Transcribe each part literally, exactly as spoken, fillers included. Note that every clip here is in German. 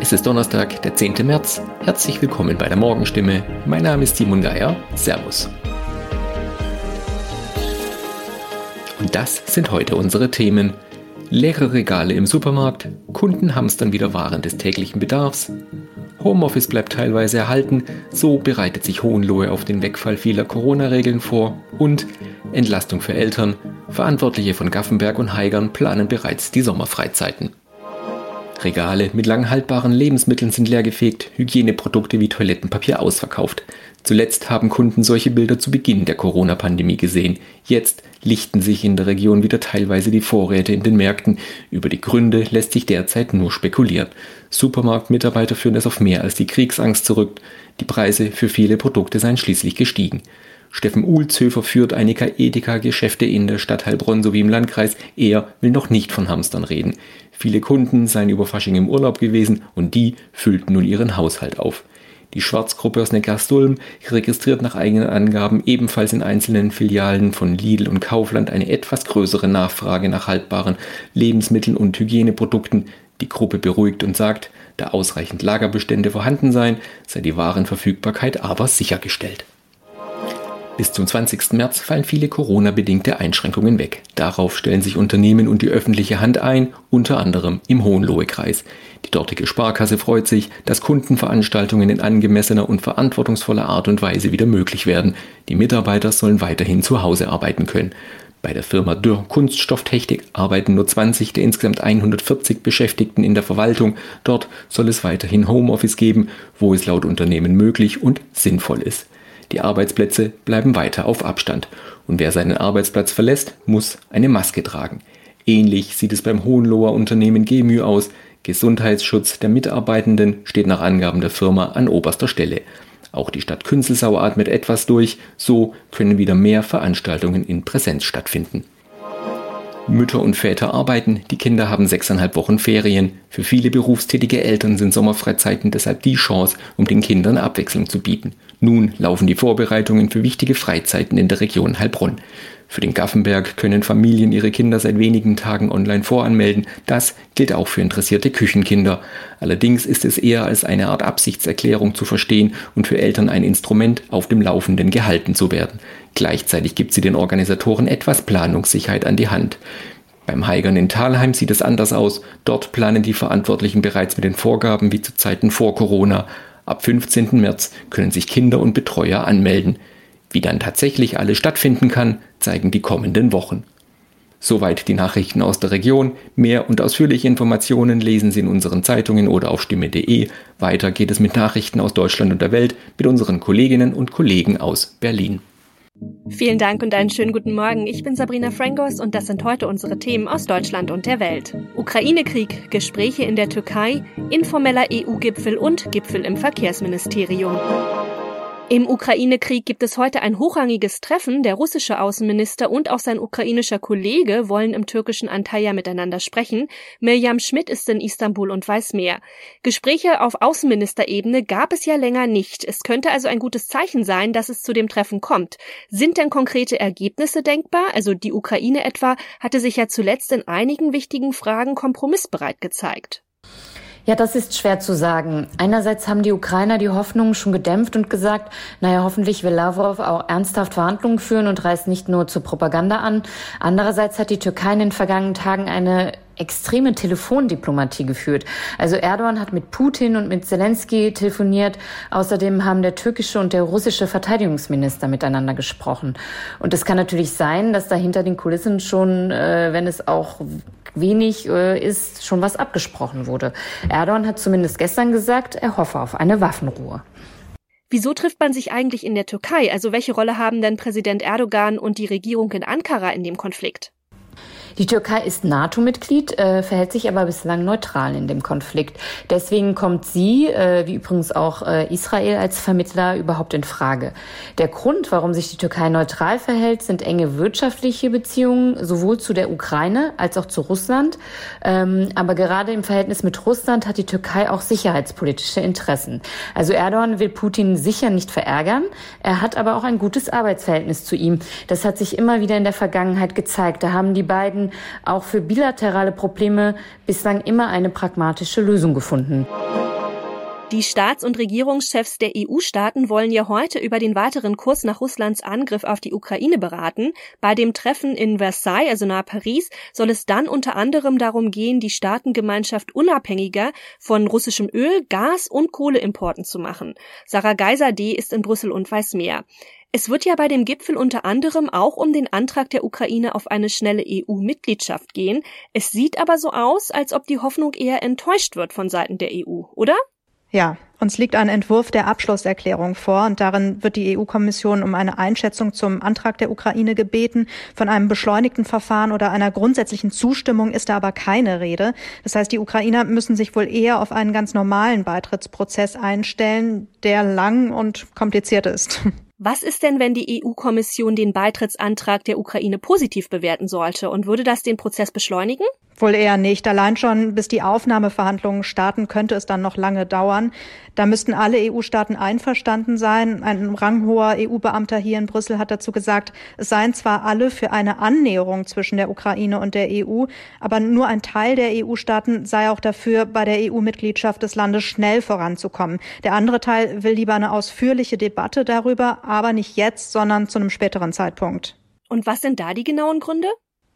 Es ist Donnerstag, der zehnten März. Herzlich willkommen bei der Morgenstimme. Mein Name ist Simon Geier. Servus. Und das sind heute unsere Themen. Leere Regale im Supermarkt, Kunden hamstern wieder Waren des täglichen Bedarfs, Homeoffice bleibt teilweise erhalten, so bereitet sich Hohenlohe auf den Wegfall vieler Corona-Regeln vor und Entlastung für Eltern, Verantwortliche von Gaffenberg und Heigern planen bereits die Sommerfreizeiten. Regale mit langhaltbaren Lebensmitteln sind leergefegt, Hygieneprodukte wie Toilettenpapier ausverkauft. Zuletzt haben Kunden solche Bilder zu Beginn der Corona-Pandemie gesehen. Jetzt lichten sich in der Region wieder teilweise die Vorräte in den Märkten. Über die Gründe lässt sich derzeit nur spekulieren. Supermarktmitarbeiter führen es auf mehr als die Kriegsangst zurück. Die Preise für viele Produkte seien schließlich gestiegen. Steffen Uhlzöfer führt einige Edeka-Geschäfte in der Stadt Heilbronn sowie im Landkreis. Er will noch nicht von Hamstern reden. Viele Kunden seien über Fasching im Urlaub gewesen und die füllten nun ihren Haushalt auf. Die Schwarzgruppe aus Neckarsulm registriert nach eigenen Angaben ebenfalls in einzelnen Filialen von Lidl und Kaufland eine etwas größere Nachfrage nach haltbaren Lebensmitteln und Hygieneprodukten. Die Gruppe beruhigt und sagt, da ausreichend Lagerbestände vorhanden seien, sei die Warenverfügbarkeit aber sichergestellt. Bis zum zwanzigsten März fallen viele Corona-bedingte Einschränkungen weg. Darauf stellen sich Unternehmen und die öffentliche Hand ein, unter anderem im Hohenlohe-Kreis. Die dortige Sparkasse freut sich, dass Kundenveranstaltungen in angemessener und verantwortungsvoller Art und Weise wieder möglich werden. Die Mitarbeiter sollen weiterhin zu Hause arbeiten können. Bei der Firma Dürr Kunststofftechnik arbeiten nur zwanzig der insgesamt hundertvierzig Beschäftigten in der Verwaltung. Dort soll es weiterhin Homeoffice geben, wo es laut Unternehmen möglich und sinnvoll ist. Die Arbeitsplätze bleiben weiter auf Abstand. Und wer seinen Arbeitsplatz verlässt, muss eine Maske tragen. Ähnlich sieht es beim Hohenloher Unternehmen GEMÜ aus. Gesundheitsschutz der Mitarbeitenden steht nach Angaben der Firma an oberster Stelle. Auch die Stadt Künzelsau atmet etwas durch. So können wieder mehr Veranstaltungen in Präsenz stattfinden. Mütter und Väter arbeiten, die Kinder haben sechseinhalb Wochen Ferien. Für viele berufstätige Eltern sind Sommerfreizeiten deshalb die Chance, um den Kindern Abwechslung zu bieten. Nun laufen die Vorbereitungen für wichtige Freizeiten in der Region Heilbronn. Für den Gaffenberg können Familien ihre Kinder seit wenigen Tagen online voranmelden. Das gilt auch für interessierte Küchenkinder. Allerdings ist es eher als eine Art Absichtserklärung zu verstehen und für Eltern ein Instrument, auf dem Laufenden gehalten zu werden. Gleichzeitig gibt sie den Organisatoren etwas Planungssicherheit an die Hand. Beim Heigern in Thalheim sieht es anders aus. Dort planen die Verantwortlichen bereits mit den Vorgaben wie zu Zeiten vor Corona. Ab fünfzehnten März können sich Kinder und Betreuer anmelden. Wie dann tatsächlich alles stattfinden kann, zeigen die kommenden Wochen. Soweit die Nachrichten aus der Region. Mehr und ausführliche Informationen lesen Sie in unseren Zeitungen oder auf stimme punkt de. Weiter geht es mit Nachrichten aus Deutschland und der Welt mit unseren Kolleginnen und Kollegen aus Berlin. Vielen Dank und einen schönen guten Morgen. Ich bin Sabrina Frangos und das sind heute unsere Themen aus Deutschland und der Welt. Ukraine-Krieg, Gespräche in der Türkei, informeller E U-Gipfel und Gipfel im Verkehrsministerium. Im Ukraine-Krieg gibt es heute ein hochrangiges Treffen. Der russische Außenminister und auch sein ukrainischer Kollege wollen im türkischen Antalya miteinander sprechen. Mirjam Schmidt ist in Istanbul und weiß mehr. Gespräche auf Außenministerebene gab es ja länger nicht. Es könnte also ein gutes Zeichen sein, dass es zu dem Treffen kommt. Sind denn konkrete Ergebnisse denkbar? Also die Ukraine etwa hatte sich ja zuletzt in einigen wichtigen Fragen kompromissbereit gezeigt. Ja, das ist schwer zu sagen. Einerseits haben die Ukrainer die Hoffnungen schon gedämpft und gesagt, naja, hoffentlich will Lavrov auch ernsthaft Verhandlungen führen und reist nicht nur zur Propaganda an. Andererseits hat die Türkei in den vergangenen Tagen eine extreme Telefondiplomatie geführt. Also Erdogan hat mit Putin und mit Zelensky telefoniert. Außerdem haben der türkische und der russische Verteidigungsminister miteinander gesprochen. Und es kann natürlich sein, dass da hinter den Kulissen schon, äh, wenn es auch wenig äh, ist, schon was abgesprochen wurde. Erdogan hat zumindest gestern gesagt, er hoffe auf eine Waffenruhe. Wieso trifft man sich eigentlich in der Türkei? Also welche Rolle haben denn Präsident Erdogan und die Regierung in Ankara in dem Konflikt? Die Türkei ist NATO-Mitglied, äh, verhält sich aber bislang neutral in dem Konflikt. Deswegen kommt sie, äh, wie übrigens auch äh, Israel als Vermittler, überhaupt in Frage. Der Grund, warum sich die Türkei neutral verhält, sind enge wirtschaftliche Beziehungen, sowohl zu der Ukraine als auch zu Russland. Ähm, aber gerade im Verhältnis mit Russland hat die Türkei auch sicherheitspolitische Interessen. Also Erdogan will Putin sicher nicht verärgern. Er hat aber auch ein gutes Arbeitsverhältnis zu ihm. Das hat sich immer wieder in der Vergangenheit gezeigt. Da haben die beiden Verhandlungen auch für bilaterale Probleme bislang immer eine pragmatische Lösung gefunden. Die Staats- und Regierungschefs der E U-Staaten wollen ja heute über den weiteren Kurs nach Russlands Angriff auf die Ukraine beraten. Bei dem Treffen in Versailles, also nahe Paris, soll es dann unter anderem darum gehen, die Staatengemeinschaft unabhängiger von russischem Öl, Gas und Kohleimporten zu machen. Sarah Geiser, D ist in Brüssel und weiß mehr. Es wird ja bei dem Gipfel unter anderem auch um den Antrag der Ukraine auf eine schnelle E U-Mitgliedschaft gehen. Es sieht aber so aus, als ob die Hoffnung eher enttäuscht wird von Seiten der E U, oder? Ja, uns liegt ein Entwurf der Abschlusserklärung vor und darin wird die E U-Kommission um eine Einschätzung zum Antrag der Ukraine gebeten. Von einem beschleunigten Verfahren oder einer grundsätzlichen Zustimmung ist da aber keine Rede. Das heißt, die Ukrainer müssen sich wohl eher auf einen ganz normalen Beitrittsprozess einstellen, der lang und kompliziert ist. Was ist denn, wenn die E U-Kommission den Beitrittsantrag der Ukraine positiv bewerten sollte? Und würde das den Prozess beschleunigen? Wohl eher nicht. Allein schon, bis die Aufnahmeverhandlungen starten, könnte es dann noch lange dauern. Da müssten alle E U-Staaten einverstanden sein. Ein ranghoher E U-Beamter hier in Brüssel hat dazu gesagt, es seien zwar alle für eine Annäherung zwischen der Ukraine und der E U, aber nur ein Teil der E U-Staaten sei auch dafür, bei der E U-Mitgliedschaft des Landes schnell voranzukommen. Der andere Teil will lieber eine ausführliche Debatte darüber, aber nicht jetzt, sondern zu einem späteren Zeitpunkt. Und was sind da die genauen Gründe?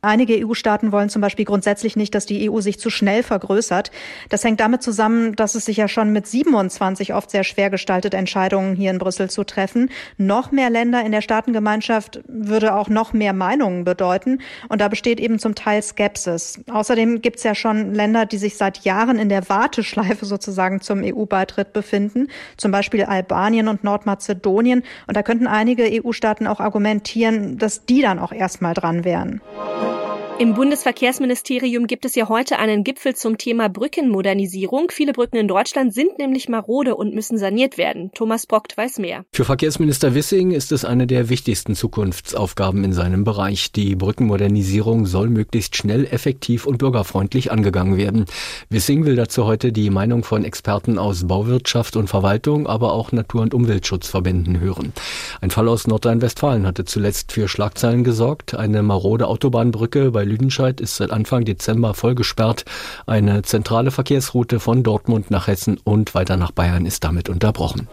Einige E U-Staaten wollen zum Beispiel grundsätzlich nicht, dass die E U sich zu schnell vergrößert. Das hängt damit zusammen, dass es sich ja schon mit siebenundzwanzig oft sehr schwer gestaltet, Entscheidungen hier in Brüssel zu treffen. Noch mehr Länder in der Staatengemeinschaft würde auch noch mehr Meinungen bedeuten. Und da besteht eben zum Teil Skepsis. Außerdem gibt es ja schon Länder, die sich seit Jahren in der Warteschleife sozusagen zum E U-Beitritt befinden. Zum Beispiel Albanien und Nordmazedonien. Und da könnten einige E U-Staaten auch argumentieren, dass die dann auch erstmal dran wären. Im Bundesverkehrsministerium gibt es ja heute einen Gipfel zum Thema Brückenmodernisierung. Viele Brücken in Deutschland sind nämlich marode und müssen saniert werden. Thomas Brockt weiß mehr. Für Verkehrsminister Wissing ist es eine der wichtigsten Zukunftsaufgaben in seinem Bereich. Die Brückenmodernisierung soll möglichst schnell, effektiv und bürgerfreundlich angegangen werden. Wissing will dazu heute die Meinung von Experten aus Bauwirtschaft und Verwaltung, aber auch Natur- und Umweltschutzverbänden hören. Ein Fall aus Nordrhein-Westfalen hatte zuletzt für Schlagzeilen gesorgt. Eine marode Autobahnbrücke bei Lüdenscheid ist seit Anfang Dezember vollgesperrt. Eine zentrale Verkehrsroute von Dortmund nach Hessen und weiter nach Bayern ist damit unterbrochen.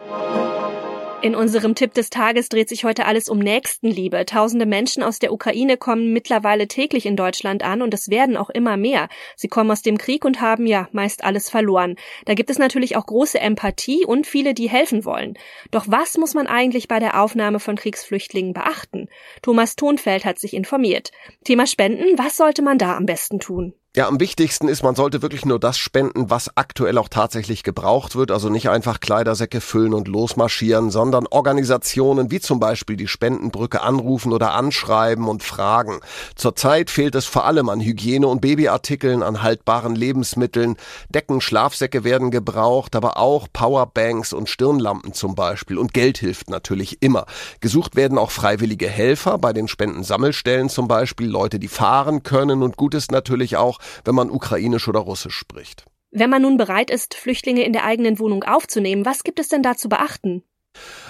In unserem Tipp des Tages dreht sich heute alles um Nächstenliebe. Tausende Menschen aus der Ukraine kommen mittlerweile täglich in Deutschland an und es werden auch immer mehr. Sie kommen aus dem Krieg und haben ja meist alles verloren. Da gibt es natürlich auch große Empathie und viele, die helfen wollen. Doch was muss man eigentlich bei der Aufnahme von Kriegsflüchtlingen beachten? Thomas Thonfeld hat sich informiert. Thema Spenden, was sollte man da am besten tun? Ja, am wichtigsten ist, man sollte wirklich nur das spenden, was aktuell auch tatsächlich gebraucht wird. Also nicht einfach Kleidersäcke füllen und losmarschieren, sondern Organisationen wie zum Beispiel die Spendenbrücke anrufen oder anschreiben und fragen. Zurzeit fehlt es vor allem an Hygiene- und Babyartikeln, an haltbaren Lebensmitteln. Decken, Schlafsäcke werden gebraucht, aber auch Powerbanks und Stirnlampen zum Beispiel. Und Geld hilft natürlich immer. Gesucht werden auch freiwillige Helfer bei den Spendensammelstellen zum Beispiel, Leute, die fahren können. Und gut ist natürlich auch, wenn man ukrainisch oder russisch spricht. Wenn man nun bereit ist, Flüchtlinge in der eigenen Wohnung aufzunehmen, was gibt es denn da zu beachten?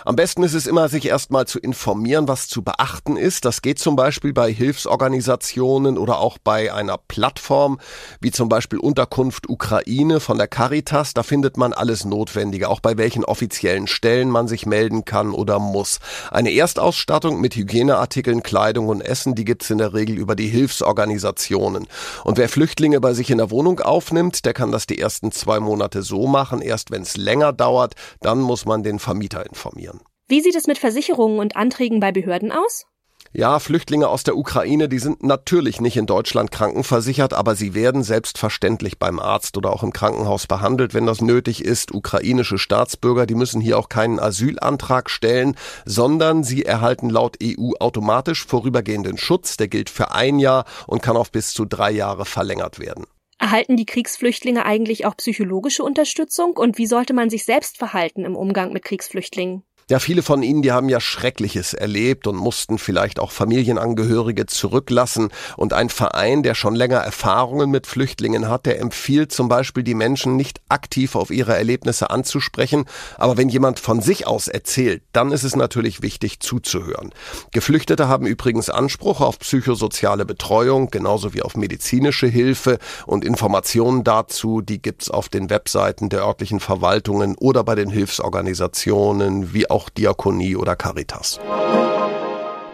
Am besten ist es immer, sich erstmal zu informieren, was zu beachten ist. Das geht zum Beispiel bei Hilfsorganisationen oder auch bei einer Plattform, wie zum Beispiel Unterkunft Ukraine von der Caritas. Da findet man alles Notwendige, auch bei welchen offiziellen Stellen man sich melden kann oder muss. Eine Erstausstattung mit Hygieneartikeln, Kleidung und Essen, die gibt's in der Regel über die Hilfsorganisationen. Und wer Flüchtlinge bei sich in der Wohnung aufnimmt, der kann das die ersten zwei Monate so machen. Erst wenn es länger dauert, dann muss man den Vermieter informieren. Informieren. Wie sieht es mit Versicherungen und Anträgen bei Behörden aus? Ja, Flüchtlinge aus der Ukraine, die sind natürlich nicht in Deutschland krankenversichert, aber sie werden selbstverständlich beim Arzt oder auch im Krankenhaus behandelt, wenn das nötig ist. Ukrainische Staatsbürger, die müssen hier auch keinen Asylantrag stellen, sondern sie erhalten laut E U automatisch vorübergehenden Schutz. Der gilt für ein Jahr und kann auf bis zu drei Jahre verlängert werden. Erhalten die Kriegsflüchtlinge eigentlich auch psychologische Unterstützung und wie sollte man sich selbst verhalten im Umgang mit Kriegsflüchtlingen? Ja, viele von ihnen, die haben ja Schreckliches erlebt und mussten vielleicht auch Familienangehörige zurücklassen. Und ein Verein, der schon länger Erfahrungen mit Flüchtlingen hat, der empfiehlt zum Beispiel, die Menschen nicht aktiv auf ihre Erlebnisse anzusprechen. Aber wenn jemand von sich aus erzählt, dann ist es natürlich wichtig zuzuhören. Geflüchtete haben übrigens Anspruch auf psychosoziale Betreuung, genauso wie auf medizinische Hilfe, und Informationen dazu, die gibt's auf den Webseiten der örtlichen Verwaltungen oder bei den Hilfsorganisationen wie auch Diakonie oder Caritas.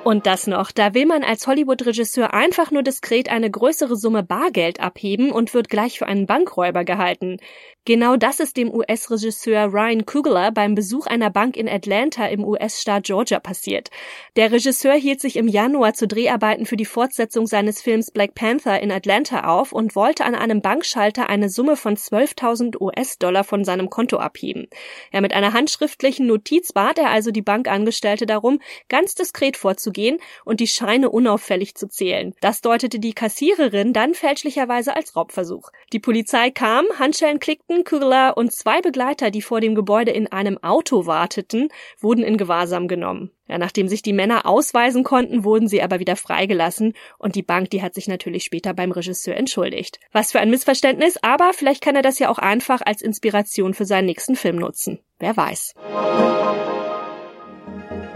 Und das noch, da will man als Hollywood-Regisseur einfach nur diskret eine größere Summe Bargeld abheben und wird gleich für einen Bankräuber gehalten. Genau das ist dem U S-Regisseur Ryan Coogler beim Besuch einer Bank in Atlanta im U S-Staat Georgia passiert. Der Regisseur hielt sich im Januar zu Dreharbeiten für die Fortsetzung seines Films Black Panther in Atlanta auf und wollte an einem Bankschalter eine Summe von zwölftausend US-Dollar von seinem Konto abheben. Ja, mit einer handschriftlichen Notiz bat er also die Bankangestellte darum, ganz diskret vorzugehen und die Scheine unauffällig zu zählen. Das deutete die Kassiererin dann fälschlicherweise als Raubversuch. Die Polizei kam, Handschellen klickten, Kügler und zwei Begleiter, die vor dem Gebäude in einem Auto warteten, wurden in Gewahrsam genommen. Ja, nachdem sich die Männer ausweisen konnten, wurden sie aber wieder freigelassen, und die Bank, die hat sich natürlich später beim Regisseur entschuldigt. Was für ein Missverständnis, aber vielleicht kann er das ja auch einfach als Inspiration für seinen nächsten Film nutzen. Wer weiß.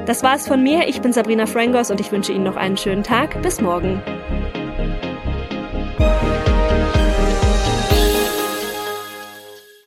Das war's von mir. Ich bin Sabrina Frangos und ich wünsche Ihnen noch einen schönen Tag. Bis morgen.